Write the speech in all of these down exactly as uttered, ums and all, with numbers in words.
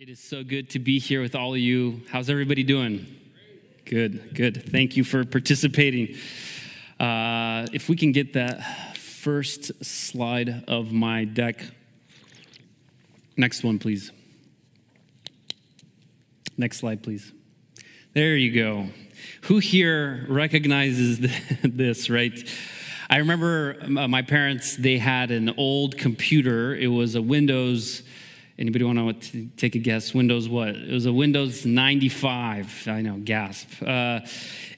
It is so good to be here with all of you. How's everybody doing? Good, good. Thank you for participating. Uh, if we can get that first slide of my deck. Next one, please. Next slide, please. There you go. Who here recognizes this, right? I remember my parents, they had an old computer. It was a Windows. Anybody want to take a guess? Windows what? It was a Windows ninety-five. I know, gasp. Uh,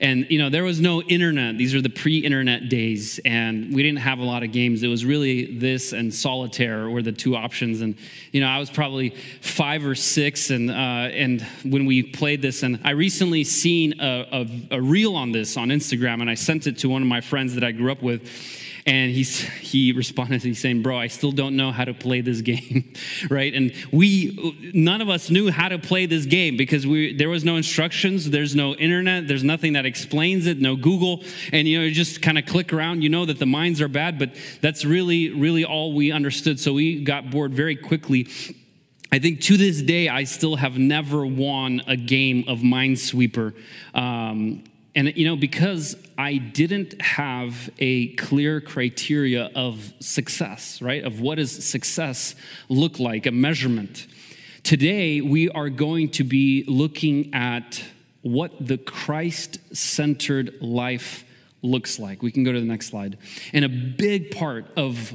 and, you know, there was no internet. These are the pre-internet days, and we didn't have a lot of games. It was really this and Solitaire were the two options. And, you know, I was probably five or six, and uh, and when we played this, and I recently seen a, a, a reel on this on Instagram, and I sent it to one of my friends that I grew up with. And he's, he responded, he's saying, bro, I still don't know how to play this game, right? And we, none of us knew how to play this game because we there was no instructions, there's no internet, there's nothing that explains it, no Google. And, you know, you just kind of click around. You know that the mines are bad, but that's really, really all we understood. So we got bored very quickly. I think to this day, I still have never won a game of Minesweeper. Um And, you know, because I didn't have a clear criteria of success, right? Of what does success look like, a measurement. Today, we are going to be looking at what the Christ-centered life looks like. We can go to the next slide. And a big part of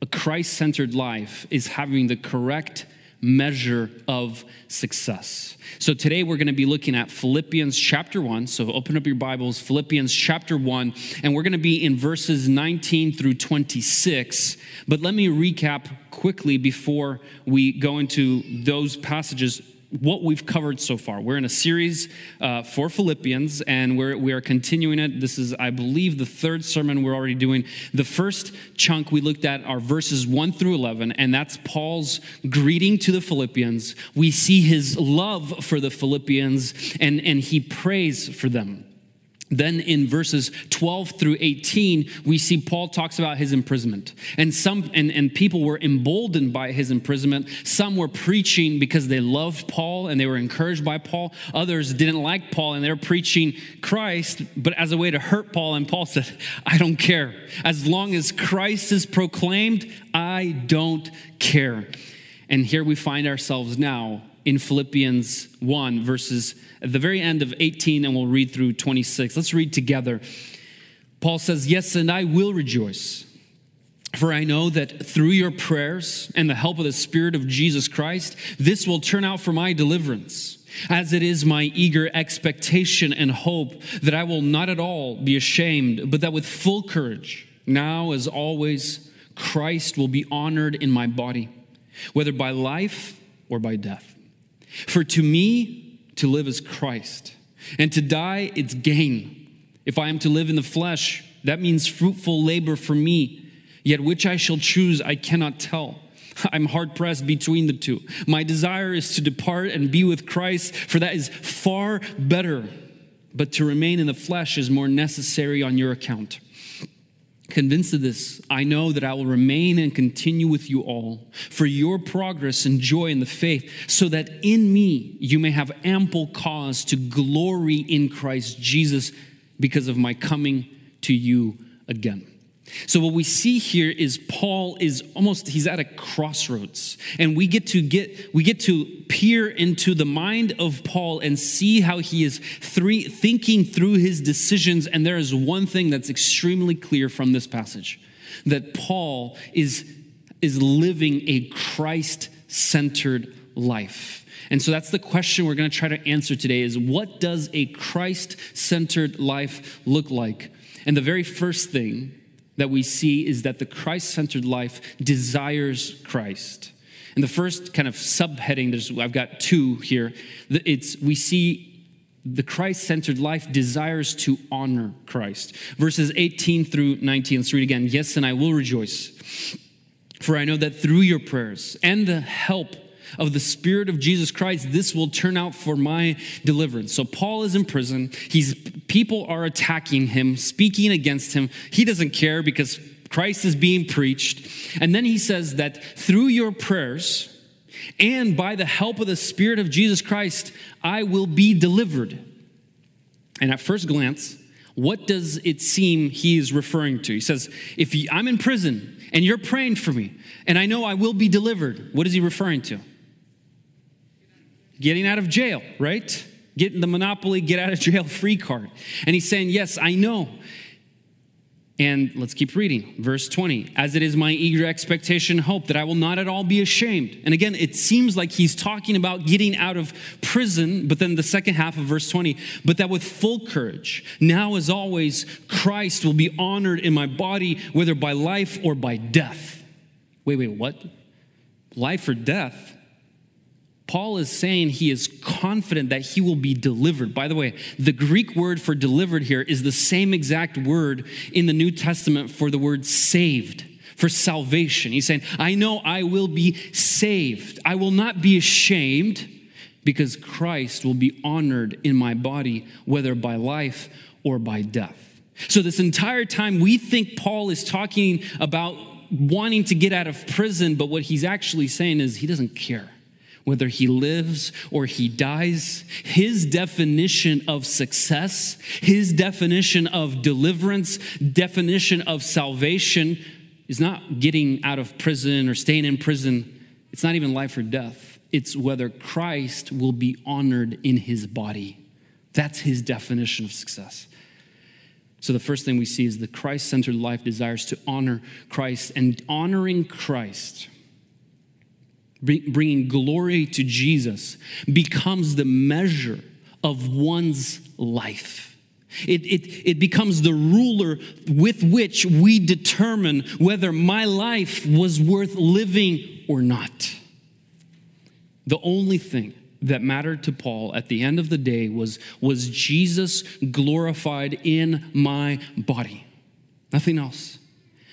a Christ-centered life is having the correct measure of success. So today we're going to be looking at Philippians chapter one. So open up your Bibles, Philippians chapter one, and we're going to be in verses nineteen through twenty-six. But let me recap quickly before we go into those passages what we've covered so far. We're in a series uh, for Philippians, and we're, we are continuing it. This is, I believe, the third sermon we're already doing. The first chunk we looked at are verses one through eleven, and that's Paul's greeting to the Philippians. We see his love for the Philippians, and, and he prays for them. Then in verses twelve through eighteen, we see Paul talks about his imprisonment. And some and, and people were emboldened by his imprisonment. Some were preaching because they loved Paul and they were encouraged by Paul. Others didn't like Paul and they were preaching Christ, but as a way to hurt Paul. And Paul said, I don't care. As long as Christ is proclaimed, I don't care. And here we find ourselves now in Philippians one, verses at the very end of eighteen, and we'll read through twenty-six. Let's read together. Paul says, yes, and I will rejoice, for I know that through your prayers and the help of the Spirit of Jesus Christ, this will turn out for my deliverance, as it is my eager expectation and hope that I will not at all be ashamed, but that with full courage, now as always, Christ will be honored in my body, whether by life or by death. For to me, to live is Christ, and to die, it's gain. If I am to live in the flesh, that means fruitful labor for me, yet which I shall choose, I cannot tell. I'm hard-pressed between the two. My desire is to depart and be with Christ, for that is far better. But to remain in the flesh is more necessary on your account. Convinced of this, I know that I will remain and continue with you all for your progress and joy in the faith, so that in me you may have ample cause to glory in Christ Jesus because of my coming to you again. So what we see here is Paul is almost, he's at a crossroads, and we get to get, we get to peer into the mind of Paul and see how he is three, thinking through his decisions. And there is one thing that's extremely clear from this passage, that Paul is, is living a Christ-centered life. And so that's the question we're going to try to answer today is, what does a Christ-centered life look like? And the very first thing that we see is that the Christ-centered life desires Christ. And the first kind of subheading, there's, I've got two here. It's we see the Christ-centered life desires to honor Christ. Verses eighteen through nineteen, let's read again. Yes, and I will rejoice, for I know that through your prayers and the help of the Spirit of Jesus Christ, this will turn out for my deliverance. So Paul is in prison. He's people are attacking him, speaking against him. He doesn't care because Christ is being preached. And then he says that through your prayers and by the help of the Spirit of Jesus Christ, I will be delivered. And at first glance, what does it seem he is referring to? He says, if I'm in prison and you're praying for me and I know I will be delivered, what is he referring to? Getting out of jail, right? Getting the monopoly, get out of jail free card. And he's saying, yes, I know. And let's keep reading. Verse twenty, as it is my eager expectation, hope that I will not at all be ashamed. And again, it seems like he's talking about getting out of prison, but then the second half of verse twenty, but that with full courage, now as always, Christ will be honored in my body, whether by life or by death. Wait, wait, what? Life or death? Paul is saying he is confident that he will be delivered. By the way, the Greek word for delivered here is the same exact word in the New Testament for the word saved, for salvation. He's saying, I know I will be saved. I will not be ashamed because Christ will be honored in my body, whether by life or by death. So this entire time we think Paul is talking about wanting to get out of prison, but what he's actually saying is he doesn't care. Whether he lives or he dies, his definition of success, his definition of deliverance, definition of salvation is not getting out of prison or staying in prison. It's not even life or death. It's whether Christ will be honored in his body. That's his definition of success. So the first thing we see is the Christ-centered life desires to honor Christ, and honoring Christ, bringing glory to Jesus, becomes the measure of one's life. It, it, it becomes the ruler with which we determine whether my life was worth living or not. The only thing that mattered to Paul at the end of the day was, was Jesus glorified in my body. Nothing else.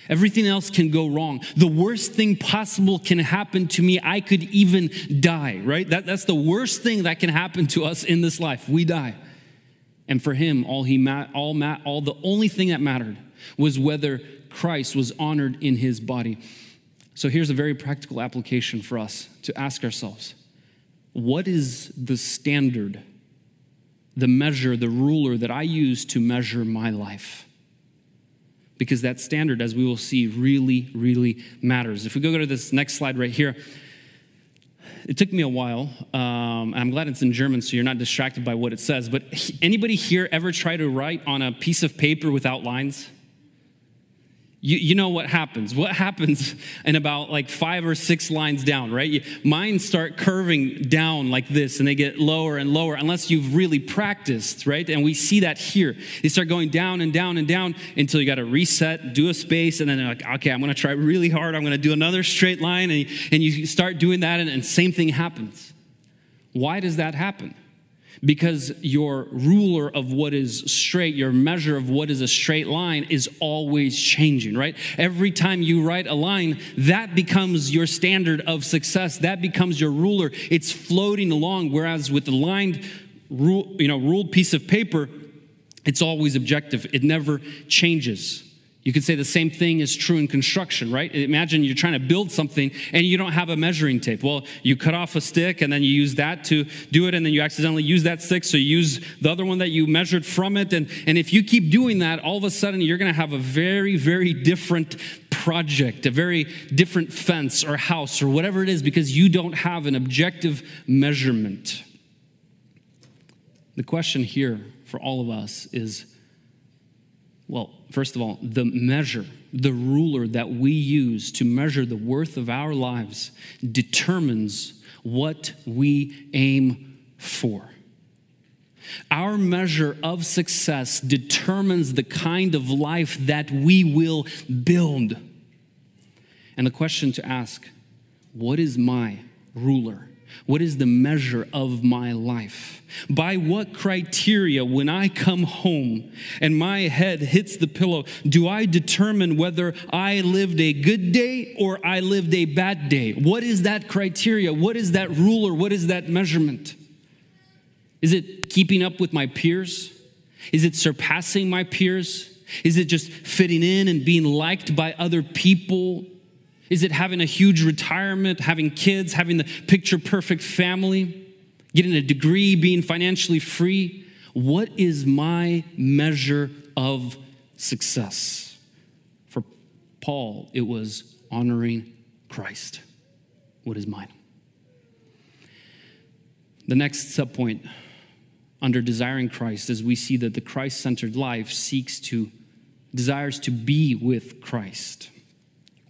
Everything else can go wrong. The worst thing possible can happen to me. I could even die, right? That, that's the worst thing that can happen to us in this life. We die. And for him, all he ma- all ma- all the only thing that mattered was whether Christ was honored in his body. So here's a very practical application for us to ask ourselves. What is the standard, the measure, the ruler that I use to measure my life? Because that standard, as we will see, really, really matters. If we go to this next slide right here, it took me a while. Um, I'm glad it's in German, so you're not distracted by what it says. But anybody here ever try to write on a piece of paper without lines? You, you know what happens. What happens in about like five or six lines down, right? You, mine start curving down like this, and they get lower and lower unless you've really practiced, right? And we see that here. They start going down and down and down until you got to reset, do a space, and then they're like, okay, I'm going to try really hard. I'm going to do another straight line, and, and you start doing that, and, and same thing happens. Why does that happen? Because your ruler of what is straight, your measure of what is a straight line is always changing, right? Every time you write a line, that becomes your standard of success. That becomes your ruler. It's floating along, whereas with the lined, you know, ruled piece of paper, it's always objective. It never changes. You could say the same thing is true in construction, right? Imagine you're trying to build something and you don't have a measuring tape. Well, you cut off a stick and then you use that to do it, and then you accidentally use that stick, so you use the other one that you measured from it. And, and if you keep doing that, all of a sudden you're going to have a very, very different project, a very different fence or house or whatever it is, because you don't have an objective measurement. The question here for all of us is, well, first of all, the measure, the ruler that we use to measure the worth of our lives determines what we aim for. Our measure of success determines the kind of life that we will build. And the question to ask, what is my ruler? What is the measure of my life? By what criteria, when I come home and my head hits the pillow, do I determine whether I lived a good day or I lived a bad day? What is that criteria? What is that ruler? What is that measurement? Is it keeping up with my peers? Is it surpassing my peers? Is it just fitting in and being liked by other people? Is it having a huge retirement, having kids, having the picture-perfect family, getting a degree, being financially free? What is my measure of success? For Paul, it was honoring Christ. What is mine? The next subpoint under desiring Christ is we see that the Christ-centered life seeks to, desires to be with Christ.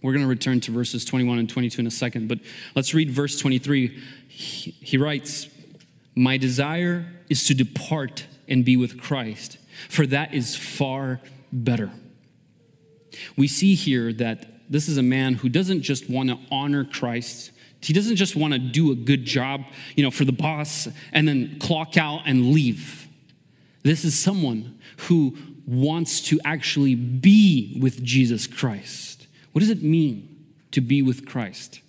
We're going to return to verses twenty-one and twenty-two in a second, but let's read verse twenty-three. He, he writes, "My desire is to depart and be with Christ, for that is far better." We see here that this is a man who doesn't just want to honor Christ. He doesn't just want to do a good job, you know, for the boss and then clock out and leave. This is someone who wants to actually be with Jesus Christ. What does it mean to be with Christ?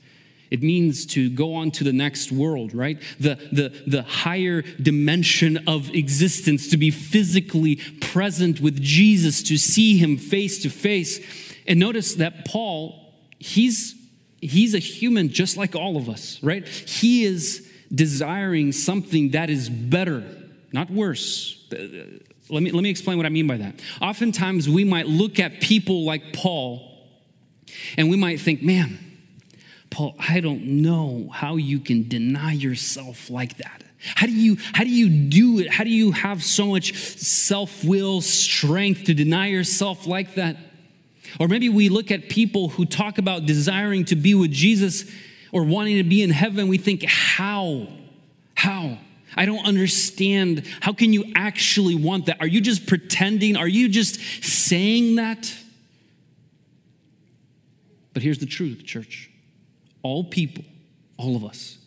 It means to go on to the next world, right? The, the, the higher dimension of existence, to be physically present with Jesus, to see him face to face. And notice that Paul, he's He's a human just like all of us, right? He is desiring something that is better, not worse. Let me, let me explain what I mean by that. Oftentimes, we might look at people like Paul, and we might think, man, Paul, I don't know how you can deny yourself like that. How do you, how do you do it? How do you have so much self-will, strength to deny yourself like that? Or maybe we look at people who talk about desiring to be with Jesus or wanting to be in heaven. We think, how? How? I don't understand. How can you actually want that? Are you just pretending? Are you just saying that? But here's the truth, church. All people, all of us,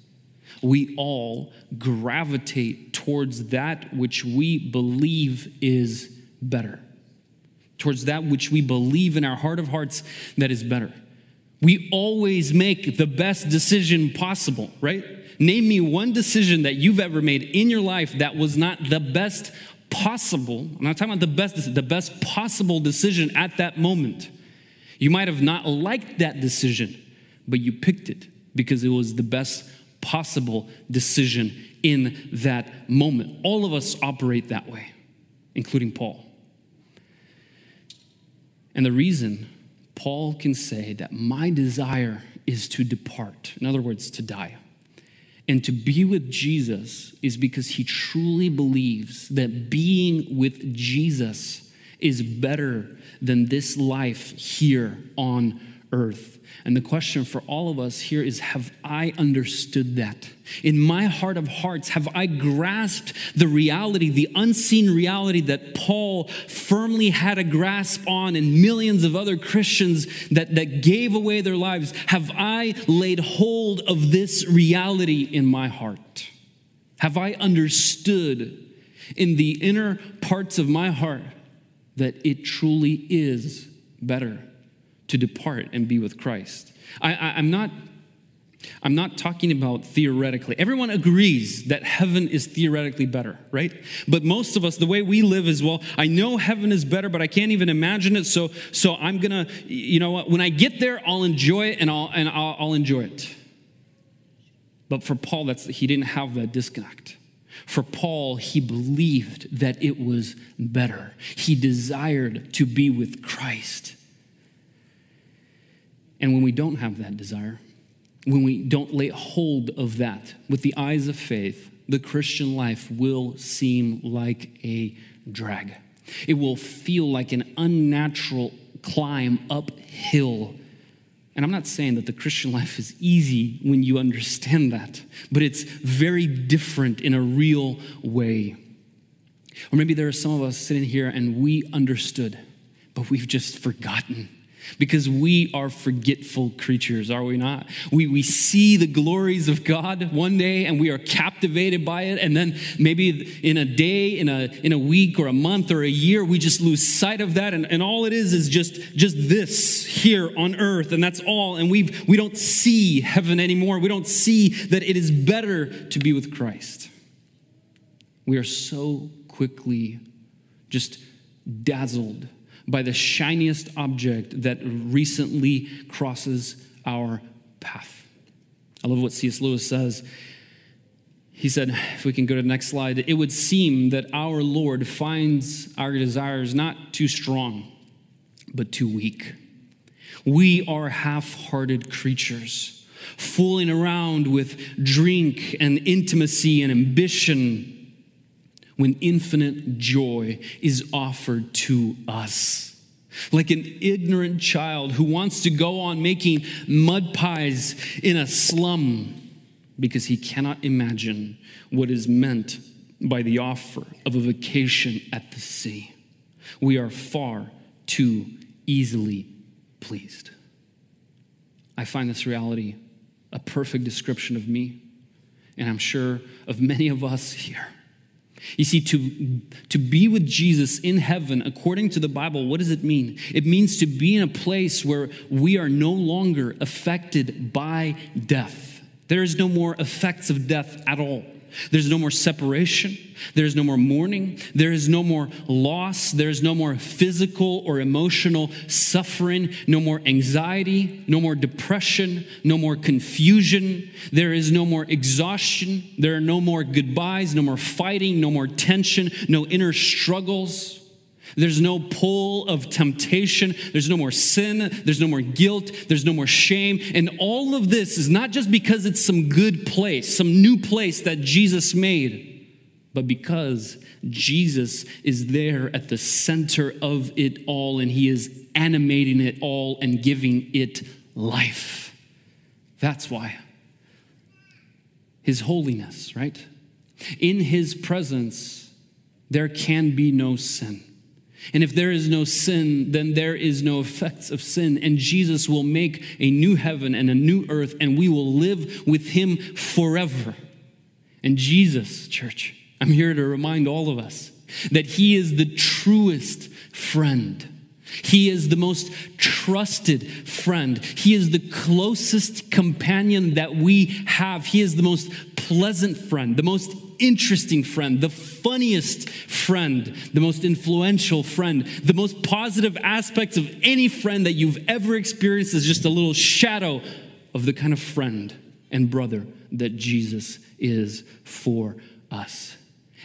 we all gravitate towards that which we believe is better. Towards that which we believe in our heart of hearts that is better. We always make the best decision possible, right? Name me one decision that you've ever made in your life that was not the best possible. I'm not talking about the best, the best possible decision at that moment. You might have not liked that decision, but you picked it because it was the best possible decision in that moment. All of us operate that way, including Paul. And the reason Paul can say that my desire is to depart, in other words, to die, and to be with Jesus is because he truly believes that being with Jesus is better than this life here on earth. And the question for all of us here is, have I understood that? In my heart of hearts, have I grasped the reality, the unseen reality that Paul firmly had a grasp on and millions of other Christians that, that gave away their lives? Have I laid hold of this reality in my heart? Have I understood in the inner parts of my heart that it truly is better to depart and be with Christ? I, I, I'm not I'm not talking about theoretically. Everyone agrees that heaven is theoretically better, right? But most of us, the way we live is, well, I know heaven is better, but I can't even imagine it, so so I'm gonna, you know what, when I get there, I'll enjoy it, and I'll and I'll, I'll enjoy it. But for Paul, that's he didn't have that disconnect. For Paul, he believed that it was better. He desired to be with Christ. And when we don't have that desire, when we don't lay hold of that with the eyes of faith, the Christian life will seem like a drag. It will feel like an unnatural climb uphill. And I'm not saying that the Christian life is easy when you understand that, but it's very different in a real way. Or maybe there are some of us sitting here and we understood, but we've just forgotten. Because we are forgetful creatures, are we not? We we see the glories of God one day and we are captivated by it. And then maybe in a day, in a in a week or a month or a year, we just lose sight of that. And, and all it is is just, just this here on earth. And that's all. And we we don't see heaven anymore. We don't see that it is better to be with Christ. We are so quickly just dazzled by the shiniest object that recently crosses our path. I love what C S Lewis says. He said, if we can go to the next slide, it would seem that our Lord finds our desires not too strong, but too weak. We are half-hearted creatures, fooling around with drink and intimacy and ambition when infinite joy is offered to us. Like an ignorant child who wants to go on making mud pies in a slum because he cannot imagine what is meant by the offer of a vacation at the sea. We are far too easily pleased. I find this reality a perfect description of me, and I'm sure of many of us here. You see, to, to be with Jesus in heaven, according to the Bible, what does it mean? It means to be in a place where we are no longer affected by death. There is no more effects of death at all. There's no more separation. There's no more mourning. There is no more loss. There is no more physical or emotional suffering. No more anxiety. No more depression. No more confusion. There is no more exhaustion. There are no more goodbyes. No more fighting. No more tension. No inner struggles. There's no pull of temptation. There's no more sin. There's no more guilt. There's no more shame. And all of this is not just because it's some good place, some new place that Jesus made, but because Jesus is there at the center of it all, and he is animating it all and giving it life. That's why. His holiness, right? In his presence, there can be no sin. And if there is no sin, then there is no effects of sin. And Jesus will make a new heaven and a new earth, and we will live with him forever. And Jesus, church, I'm here to remind all of us that he is the truest friend. He is the most trusted friend. He is the closest companion that we have. He is the most pleasant friend, the most interesting friend, the funniest friend, the most influential friend. The most positive aspects of any friend that you've ever experienced is just a little shadow of the kind of friend and brother that Jesus is for us.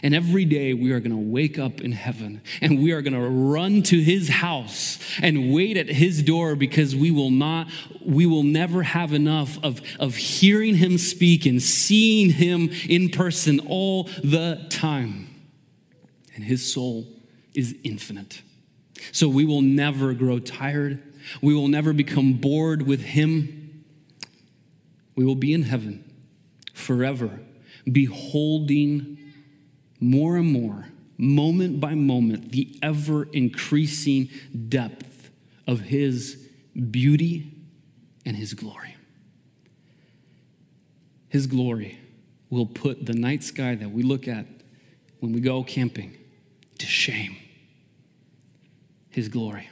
And every day we are going to wake up in heaven, and we are going to run to his house and wait at his door, because we will not, we will never have enough of, of hearing him speak and seeing him in person all the time. And his soul is infinite. So we will never grow tired. We will never become bored with him. We will be in heaven forever, beholding more and more, moment by moment, the ever-increasing depth of his beauty and his glory. His glory will put the night sky that we look at when we go camping to shame. His glory.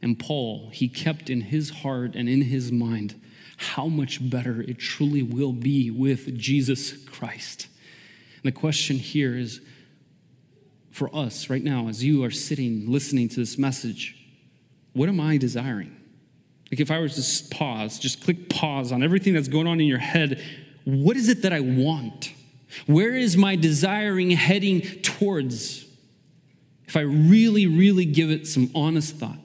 And Paul, he kept in his heart and in his mind how much better it truly will be with Jesus Christ. And the question here is for us right now, as you are sitting, listening to this message, what am I desiring? Like, if I was to pause, just click pause on everything that's going on in your head, what is it that I want? Where is my desiring heading towards? If I really, really give it some honest thought,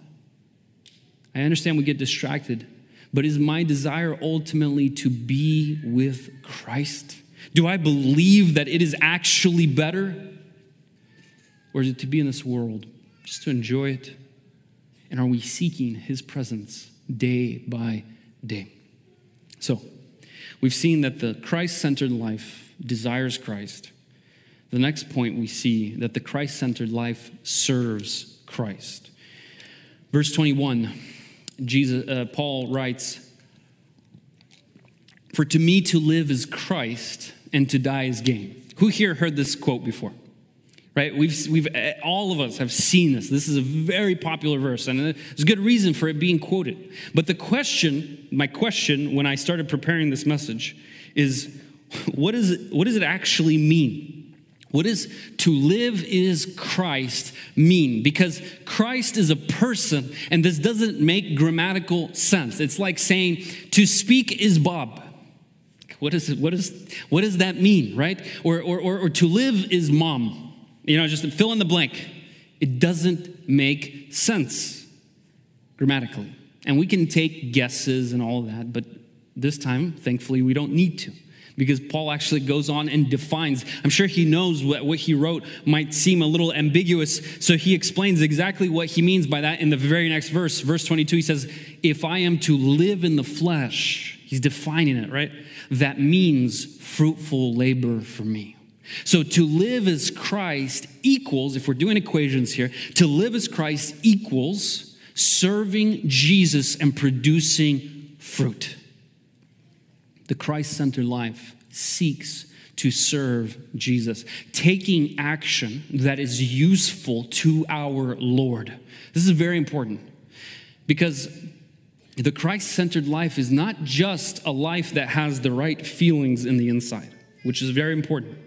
I understand we get distracted, but is my desire ultimately to be with Christ? Do I believe that it is actually better? Or is it to be in this world, just to enjoy it? And are we seeking his presence day by day? So, we've seen that the Christ-centered life desires Christ. The next point we see that the Christ-centered life serves Christ. Verse twenty-one, Jesus, uh, Paul writes, "For to me to live is Christ, and to die is gain." Who here heard this quote before? Right? We've we've all of us have seen this. This is a very popular verse, and there's good reason for it being quoted. But the question, my question, when I started preparing this message, is what is it, what does it actually mean? What does to live is Christ mean? Because Christ is a person, and this doesn't make grammatical sense. It's like saying to speak is Bob. What is it, what is what does that mean, right? Or, or or or to live is mom. You know, just fill in the blank. It doesn't make sense grammatically. And we can take guesses and all that, but this time, thankfully, we don't need to. Because Paul actually goes on and defines. I'm sure he knows what, what he wrote might seem a little ambiguous, so he explains exactly what he means by that in the very next verse. Verse twenty-two, he says, if I am to live in the flesh, he's defining it, right? That means fruitful labor for me. So to live as Christ equals, if we're doing equations here, to live as Christ equals serving Jesus and producing fruit. The Christ-centered life seeks to serve Jesus, taking action that is useful to our Lord. This is very important because the Christ-centered life is not just a life that has the right feelings in the inside, which is very important,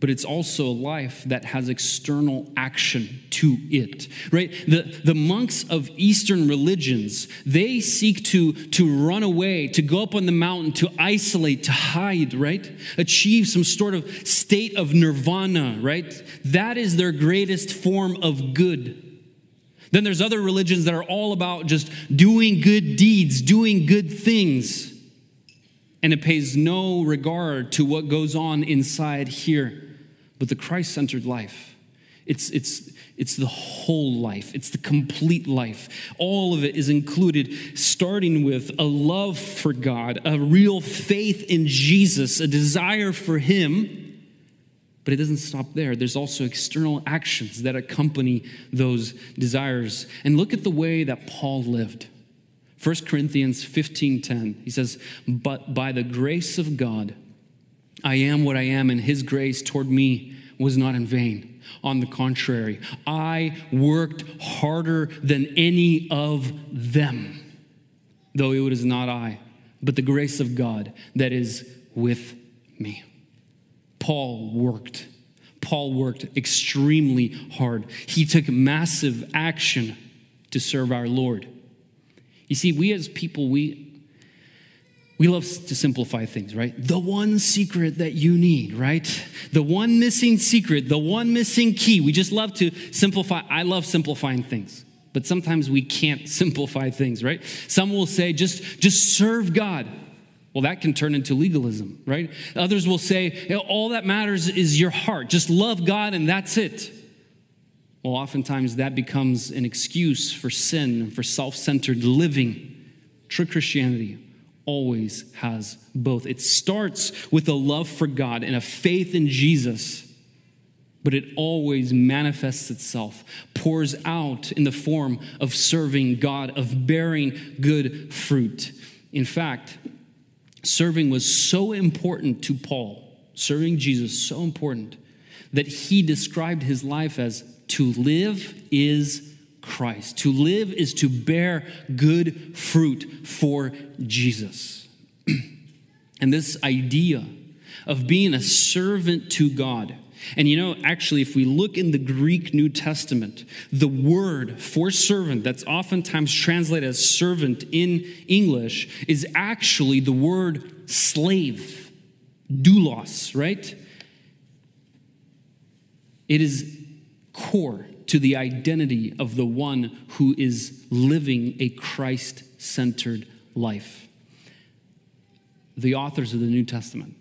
but it's also a life that has external action to it, right? The, the monks of Eastern religions, they seek to, to run away, to go up on the mountain, to isolate, to hide, right? Achieve some sort of state of nirvana, right? That is their greatest form of good. Then there's other religions that are all about just doing good deeds, doing good things. And it pays no regard to what goes on inside here. But the Christ-centered life, it's, it's, it's the whole life. It's the complete life. All of it is included, starting with a love for God, a real faith in Jesus, a desire for him. But it doesn't stop there. There's also external actions that accompany those desires. And look at the way that Paul lived. First Corinthians fifteen ten, he says, but by the grace of God, I am what I am, and his grace toward me was not in vain. On the contrary, I worked harder than any of them, though it was not I, but the grace of God that is with me. Paul worked. Paul worked extremely hard. He took massive action to serve our Lord. You see, we as people, we we love to simplify things, right? The one secret that you need, right? The one missing secret, the one missing key. We just love to simplify. I love simplifying things. But sometimes we can't simplify things, right? Some will say, just, just serve God. Well, that can turn into legalism, right? Others will say, you know, all that matters is your heart. Just love God and that's it. Well, oftentimes that becomes an excuse for sin and for self-centered living. True Christianity always has both. It starts with a love for God and a faith in Jesus, but it always manifests itself, pours out in the form of serving God, of bearing good fruit. In fact, serving was so important to Paul, serving Jesus so important, that he described his life as to live is Christ. To live is to bear good fruit for Jesus. And this idea of being a servant to God. And you know, actually, if we look in the Greek New Testament, the word for servant that's oftentimes translated as servant in English is actually the word slave, doulos, right? It is core to the identity of the one who is living a Christ-centered life. The authors of the New Testament,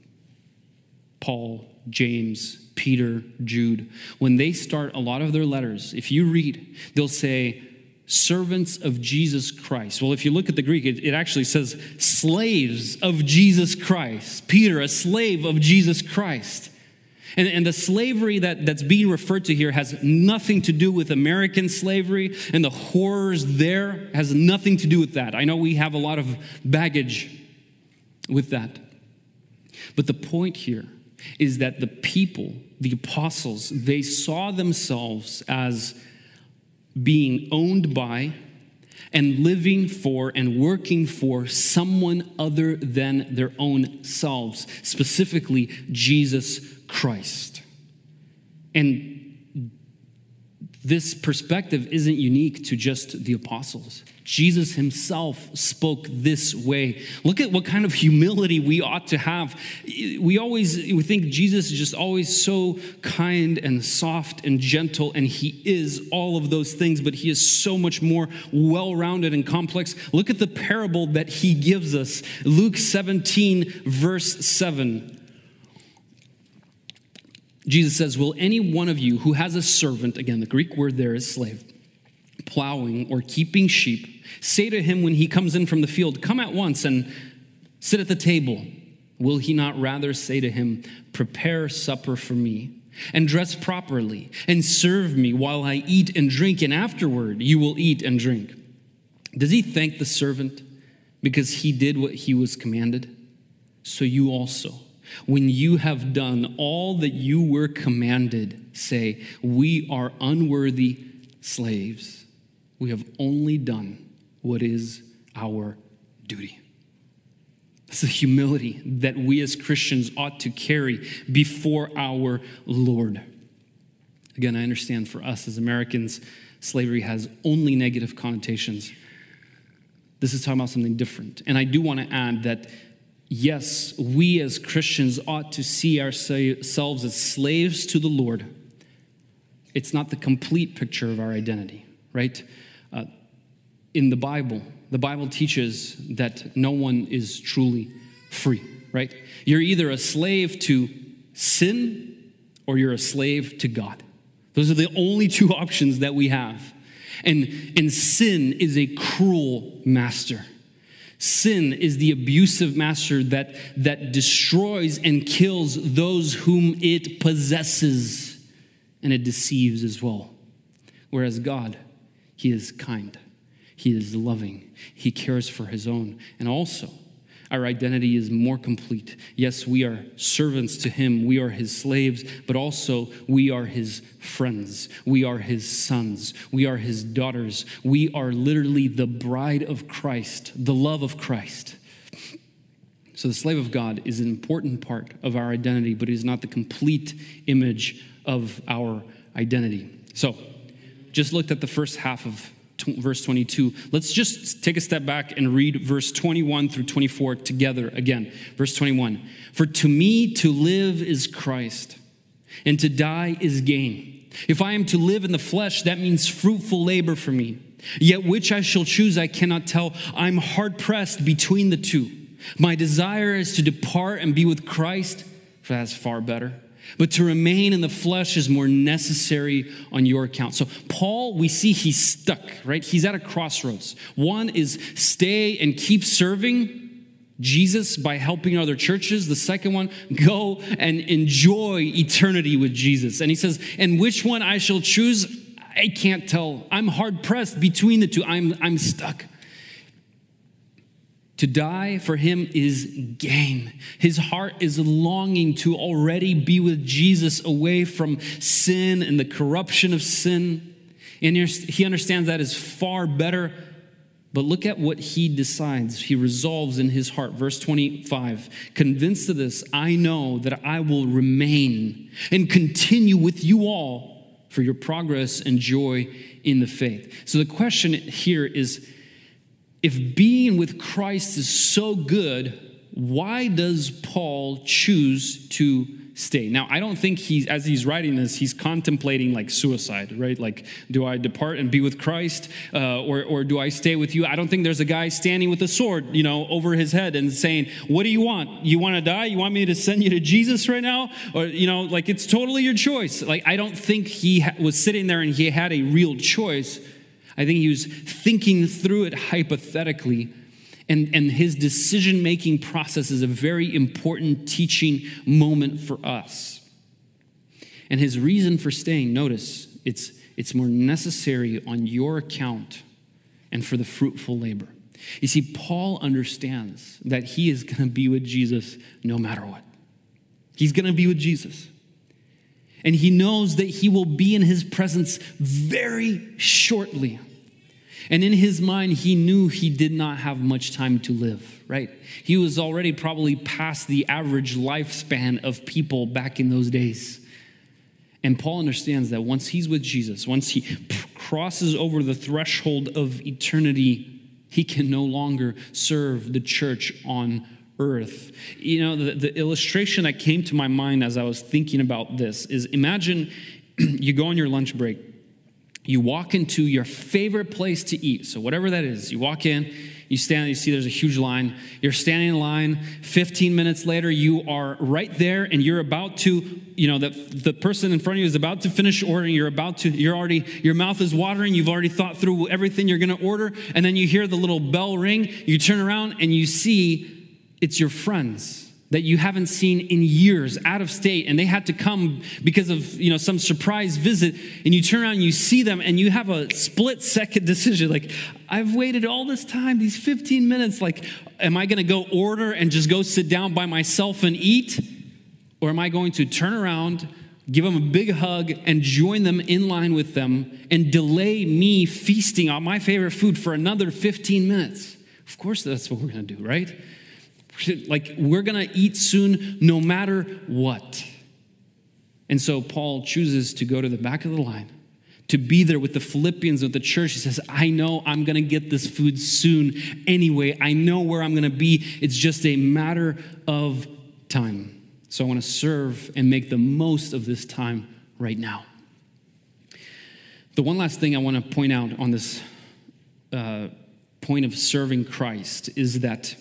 Paul, James, Peter, Jude, when they start a lot of their letters, if you read, they'll say, servants of Jesus Christ. Well, if you look at the Greek, it, it actually says slaves of Jesus Christ. Peter, a slave of Jesus Christ. And, and the slavery that, that's being referred to here has nothing to do with American slavery, and the horrors there has nothing to do with that. I know we have a lot of baggage with that. But the point here is that the people, the apostles, they saw themselves as being owned by and living for and working for someone other than their own selves, specifically Jesus Christ. And this perspective isn't unique to just the apostles. Jesus himself spoke this way. Look at what kind of humility we ought to have. We always we think Jesus is just always so kind and soft and gentle, and he is all of those things, but he is so much more well-rounded and complex. Look at the parable that he gives us. Luke seventeen, verse seven. Jesus says, will any one of you who has a servant, again, the Greek word there is slave, plowing or keeping sheep, say to him when he comes in from the field, come at once and sit at the table? Will he not rather say to him, prepare supper for me and dress properly and serve me while I eat and drink, and afterward you will eat and drink? Does he thank the servant because he did what he was commanded? So you also, when you have done all that you were commanded, say, we are unworthy slaves. We have only done what is our duty. It's the humility that we as Christians ought to carry before our Lord. Again, I understand for us as Americans, slavery has only negative connotations. This is talking about something different. And I do want to add that yes, we as Christians ought to see ourselves as slaves to the Lord. It's not the complete picture of our identity, right? Uh, in the Bible, the Bible teaches that no one is truly free, right? You're either a slave to sin or you're a slave to God. Those are the only two options that we have. And, and sin is a cruel master. Sin is the abusive master that, that destroys and kills those whom it possesses, and it deceives as well. Whereas God, he is kind, he is loving, he cares for his own. And also, our identity is more complete. Yes, we are servants to him, we are his slaves, but also we are his friends, we are his sons, we are his daughters, we are literally the bride of Christ, the love of Christ. So the slave of God is an important part of our identity, but it is not the complete image of our identity. So, just looked at the first half of verse twenty-two. Let's just take a step back and read verse twenty-one through twenty-four together again. Verse twenty-one. For to me to live is Christ, and to die is gain. If I am to live in the flesh, that means fruitful labor for me. Yet which I shall choose, I cannot tell. I'm hard pressed between the two. My desire is to depart and be with Christ, for that is far better. But to remain in the flesh is more necessary on your account. So Paul, we see he's stuck, right? He's at a crossroads. One is stay and keep serving Jesus by helping other churches. The second one, go and enjoy eternity with Jesus. And he says, and which one I shall choose, I can't tell. I'm hard pressed between the two. I'm, I'm stuck. To die for him is gain. His heart is longing to already be with Jesus, away from sin and the corruption of sin. And he understands that is far better. But look at what he decides. He resolves in his heart. Verse twenty-five, convinced of this, I know that I will remain and continue with you all for your progress and joy in the faith. So the question here is, if being with Christ is so good, why does Paul choose to stay? Now, I don't think he's, as he's writing this, he's contemplating like suicide, right? Like, do I depart and be with Christ, uh, or, or do I stay with you? I don't think there's a guy standing with a sword, you know, over his head and saying, what do you want? You want to die? You want me to send you to Jesus right now? Or, you know, like, it's totally your choice. Like, I don't think he ha- was sitting there and he had a real choice. I think he was thinking through it hypothetically, and, and his decision-making process is a very important teaching moment for us. And his reason for staying, notice, it's, it's more necessary on your account and for the fruitful labor. You see, Paul understands that he is going to be with Jesus no matter what. He's going to be with Jesus. And he knows that he will be in his presence very shortly. And in his mind, he knew he did not have much time to live, right? He was already probably past the average lifespan of people back in those days. And Paul understands that once he's with Jesus, once he crosses over the threshold of eternity, he can no longer serve the church on earth. You know, the, the illustration that came to my mind as I was thinking about this is, imagine you go on your lunch break, you walk into your favorite place to eat. So whatever that is, you walk in, you stand, you see there's a huge line. You're standing in line. fifteen minutes later, you are right there, and you're about to, you know, the, the person in front of you is about to finish ordering. You're about to, you're already, your mouth is watering. You've already thought through everything you're going to order. And then you hear the little bell ring. You turn around and you see it's your friends that you haven't seen in years, out of state, and they had to come because of, you know, some surprise visit, and you turn around and you see them, and you have a split-second decision, like, I've waited all this time, these fifteen minutes, like, am I going to go order and just go sit down by myself and eat, or am I going to turn around, give them a big hug, and join them in line with them, and delay me feasting on my favorite food for another fifteen minutes? Of course that's what we're going to do, right? Like, we're going to eat soon no matter what. And so Paul chooses to go to the back of the line, to be there with the Philippians, with the church. He says, I know I'm going to get this food soon anyway. I know where I'm going to be. It's just a matter of time. So I want to serve and make the most of this time right now. The one last thing I want to point out on this uh, point of serving Christ is that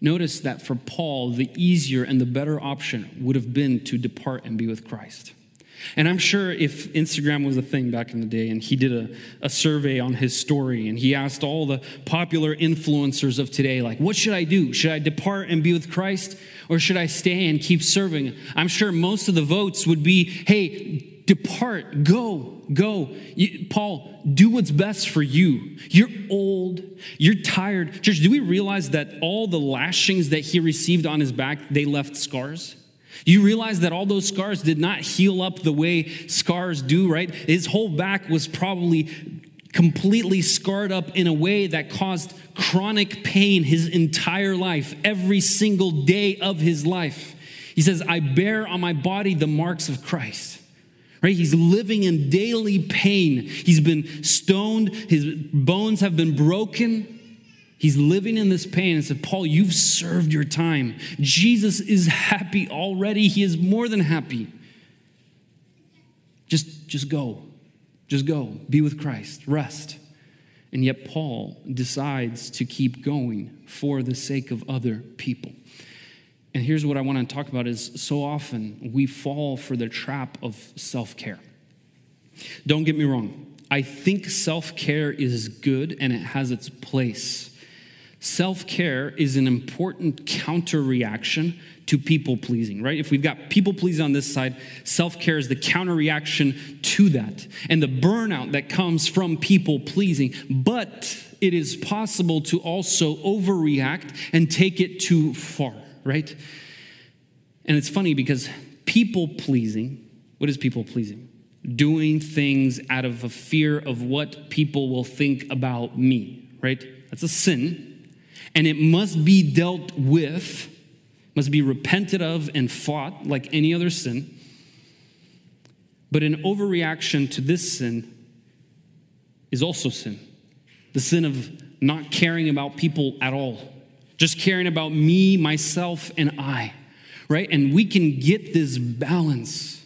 notice that for Paul, the easier and the better option would have been to depart and be with Christ. And I'm sure if Instagram was a thing back in the day, and he did a, a survey on his story, and he asked all the popular influencers of today, like, what should I do? Should I depart and be with Christ, or should I stay and keep serving? I'm sure most of the votes would be, hey, depart, go, go. You, Paul, do what's best for you. You're old, you're tired. Church, do we realize that all the lashings that he received on his back, they left scars? You realize that all those scars did not heal up the way scars do, right? His whole back was probably completely scarred up in a way that caused chronic pain his entire life, every single day of his life. He says, I bear on my body the marks of Christ. Right? He's living in daily pain. He's been stoned. His bones have been broken. He's living in this pain. And said, Paul, you've served your time. Jesus is happy already. He is more than happy. Just, just go. Just go. Be with Christ. Rest. And yet Paul decides to keep going for the sake of other people. And here's what I want to talk about is, so often we fall for the trap of self-care. Don't get me wrong. I think self-care is good and it has its place. Self-care is an important counter-reaction to people-pleasing, right? If we've got people-pleasing on this side, self-care is the counter-reaction to that and the burnout that comes from people-pleasing. But it is possible to also overreact and take it too far. Right? And it's funny because people pleasing, what is people pleasing? Doing things out of a fear of what people will think about me, right? That's a sin, and it must be dealt with, must be repented of and fought like any other sin. But an overreaction to this sin is also sin. The sin of not caring about people at all. Just caring about me, myself, and I, right? And we can get this balance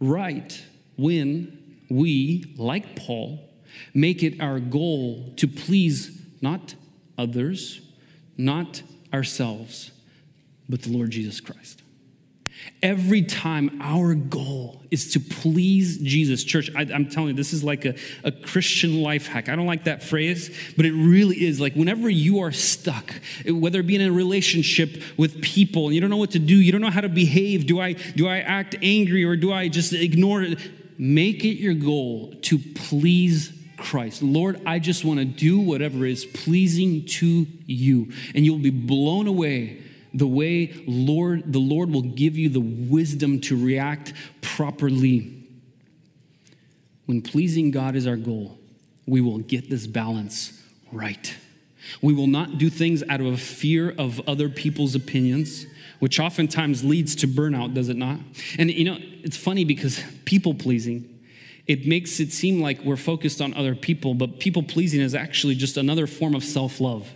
right when we, like Paul, make it our goal to please not others, not ourselves, but the Lord Jesus Christ. Every time our goal is to please Jesus. Church, I, I'm telling you, this is like a, a Christian life hack. I don't like that phrase, but it really is. Like, whenever you are stuck, whether it be in a relationship with people, and you don't know what to do, you don't know how to behave, do I, do I act angry or do I just ignore it? Make it your goal to please Christ. Lord, I just want to do whatever is pleasing to you, and you'll be blown away the way Lord, the Lord will give you the wisdom to react properly. When pleasing God is our goal, we will get this balance right. We will not do things out of a fear of other people's opinions. which oftentimes leads to burnout, does it not? And, you know, it's funny because people-pleasing, it makes it seem like we're focused on other people, but people-pleasing is actually just another form of self-love,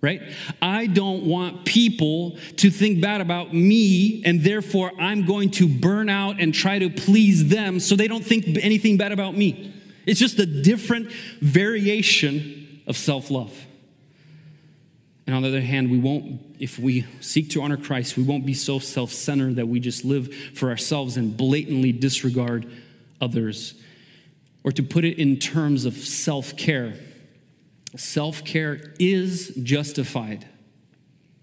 right? I don't want people to think bad about me, and therefore I'm going to burn out and try to please them so they don't think anything bad about me. It's just a different variation of self-love. And on the other hand, we won't, if we seek to honor Christ, we won't be so self-centered that we just live for ourselves and blatantly disregard others. Or to put it in terms of self-care, self-care is justified,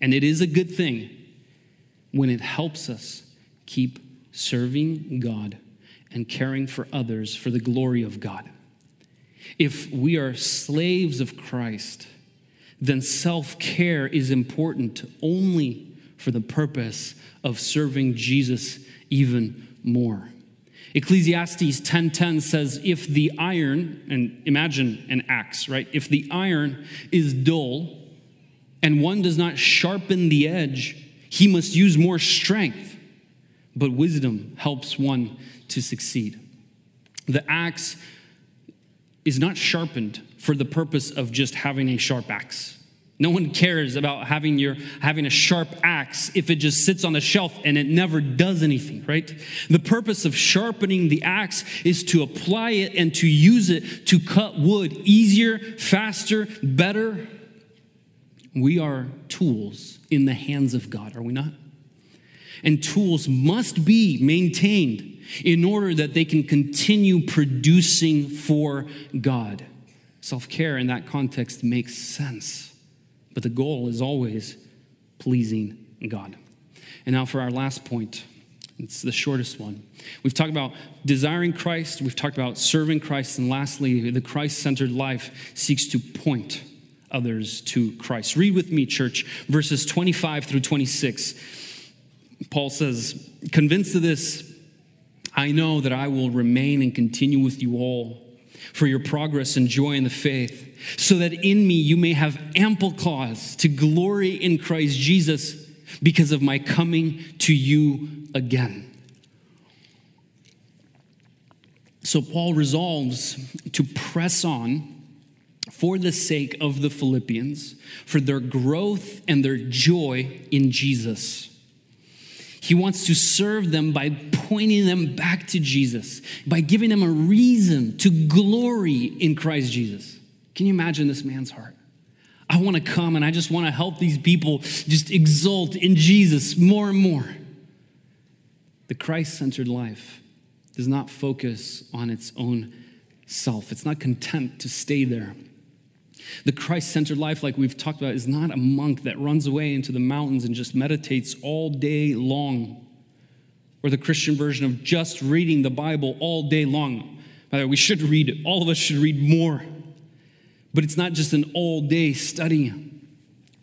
and it is a good thing when it helps us keep serving God and caring for others for the glory of God. If we are slaves of Christ, then self-care is important only for the purpose of serving Jesus even more. Ecclesiastes ten ten says, if the iron, and imagine an axe, right? If the iron is dull and one does not sharpen the edge, he must use more strength, but wisdom helps one to succeed. The axe is not sharpened for the purpose of just having a sharp axe. No one cares about having your having a sharp axe if it just sits on the shelf and it never does anything, right? The purpose of sharpening the axe is to apply it and to use it to cut wood easier, faster, better. We are tools in the hands of God, are we not? And tools must be maintained in order that they can continue producing for God. Self-care in that context makes sense, but the goal is always pleasing God. And now for our last point, it's the shortest one. We've talked about desiring Christ, we've talked about serving Christ, and lastly, the Christ-centered life seeks to point others to Christ. Read with me, church, verses twenty-five through twenty-six. Paul says, "Convinced of this, I know that I will remain and continue with you all for your progress and joy in the faith, so that in me you may have ample cause to glory in Christ Jesus because of my coming to you again." So Paul resolves to press on for the sake of the Philippians, for their growth and their joy in Jesus. He wants to serve them by pointing them back to Jesus, by giving them a reason to glory in Christ Jesus. Can you imagine this man's heart? I want to come and I just want to help these people just exult in Jesus more and more. The Christ-centered life does not focus on its own self. It's not content to stay there. The Christ-centered life, like we've talked about, is not a monk that runs away into the mountains and just meditates all day long, or the Christian version of just reading the Bible all day long. By the way, we should read it. All of us should read more. But it's not just an all-day study.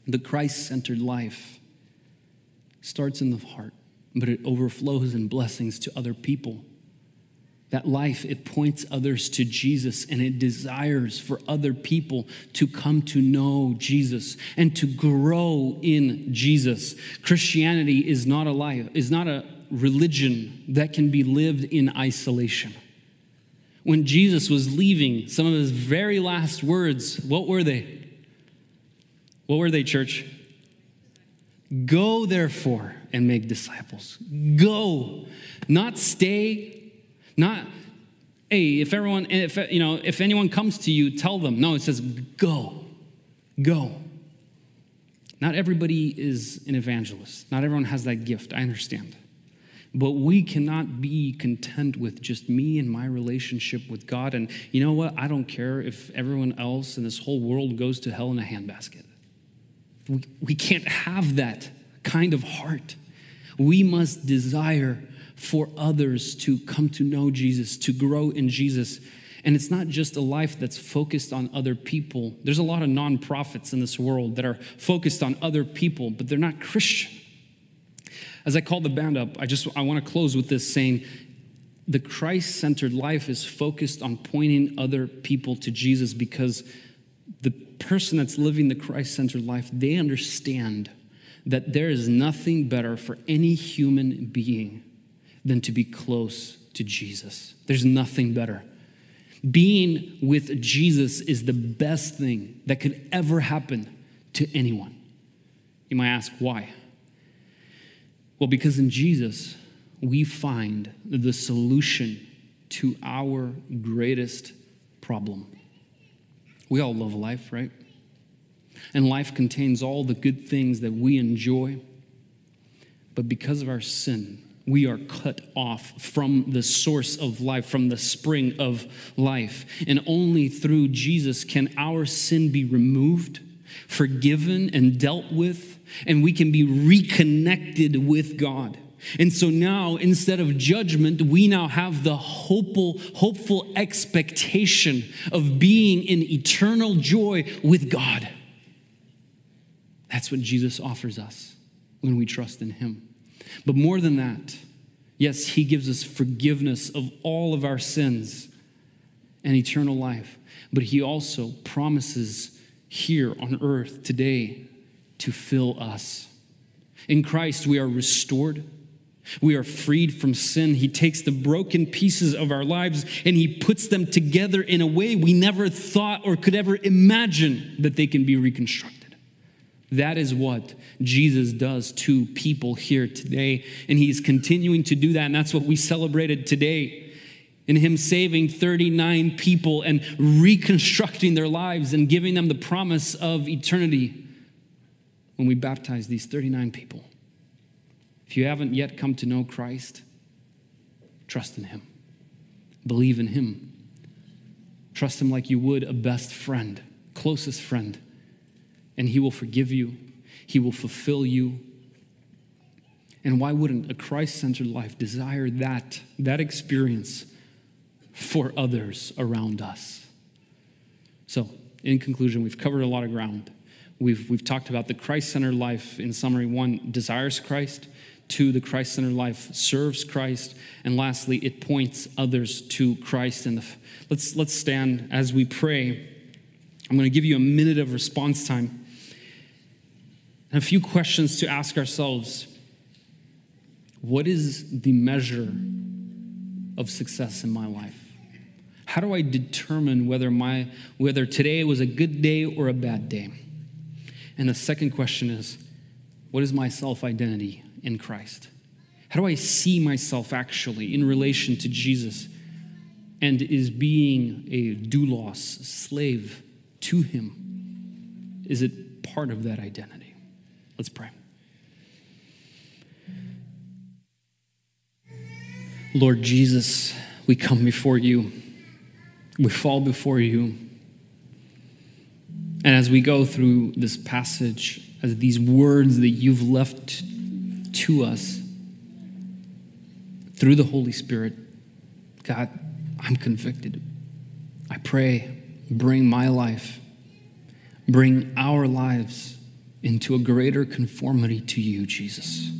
The Christ-centered life starts in the heart, but it overflows in blessings to other people. That life, it points others to Jesus, and it desires for other people to come to know Jesus and to grow in Jesus. Christianity is not a life, is not a religion that can be lived in isolation. When Jesus was leaving, some of his very last words, what were they? What were they, church? Go, therefore, and make disciples. Go, not stay. Not, hey, if everyone, if you know, if anyone comes to you, tell them. No, it says go, go. Not everybody is an evangelist. Not everyone has that gift. I understand. But we cannot be content with just me and my relationship with God. And you know what? I don't care if everyone else in this whole world goes to hell in a handbasket. We, we can't have that kind of heart. We must desire for others to come to know Jesus, to grow in Jesus. And it's not just a life that's focused on other people. There's a lot of nonprofits in this world that are focused on other people, but they're not Christian. As I call the band up, I just I want to close with this saying, the Christ-centered life is focused on pointing other people to Jesus because the person that's living the Christ-centered life, they understand that there is nothing better for any human being than to be close to Jesus. There's nothing better. Being with Jesus is the best thing that could ever happen to anyone. You might ask, why? Well, because in Jesus, we find the solution to our greatest problem. We all love life, right? And life contains all the good things that we enjoy. But because of our sin, we are cut off from the source of life, from the spring of life. And only through Jesus can our sin be removed, forgiven, and dealt with, and we can be reconnected with God. And so now, instead of judgment, we now have the hopeful, hopeful expectation of being in eternal joy with God. That's what Jesus offers us when we trust in him. But more than that, yes, he gives us forgiveness of all of our sins and eternal life. But he also promises here on earth today to fill us. In Christ, we are restored. We are freed from sin. He takes the broken pieces of our lives and he puts them together in a way we never thought or could ever imagine that they can be reconstructed. That is what Jesus does to people here today. And he's continuing to do that. And that's what we celebrated today in him saving thirty-nine people and reconstructing their lives and giving them the promise of eternity when we baptize these thirty-nine people. If you haven't yet come to know Christ, trust in him. Believe in him. Trust him like you would a best friend, closest friend. And he will forgive you. He will fulfill you. And why wouldn't a Christ-centered life desire that, that experience for others around us? So, in conclusion, we've covered a lot of ground. We've, we've talked about the Christ-centered life. In summary, one, desires Christ. Two, the Christ-centered life serves Christ. And lastly, it points others to Christ. And the, let's, let's stand as we pray. I'm going to give you a minute of response time and a few questions to ask ourselves. What is the measure of success in my life? How do I determine whether my whether today was a good day or a bad day? And the second question is, what is my self-identity in Christ? How do I see myself actually in relation to Jesus? And is being a doulos, slave to him, is it part of that identity? Let's pray. Lord Jesus, we come before you. We fall before you. And as we go through this passage, as these words that you've left to us through the Holy Spirit, God, I'm convicted. I pray, bring my life, bring our lives into a greater conformity to you, Jesus.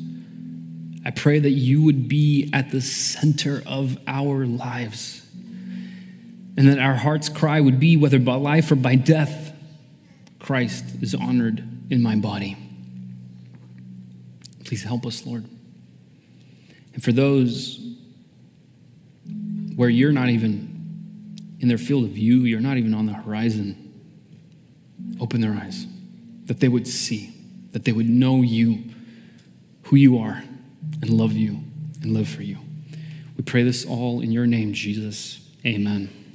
I pray that you would be at the center of our lives and that our heart's cry would be, whether by life or by death, Christ is honored in my body. Please help us, Lord. And for those where you're not even in their field of view, you're not even on the horizon, open their eyes, that they would see, that they would know you, who you are, and love you, and live for you. We pray this all in your name, Jesus. Amen.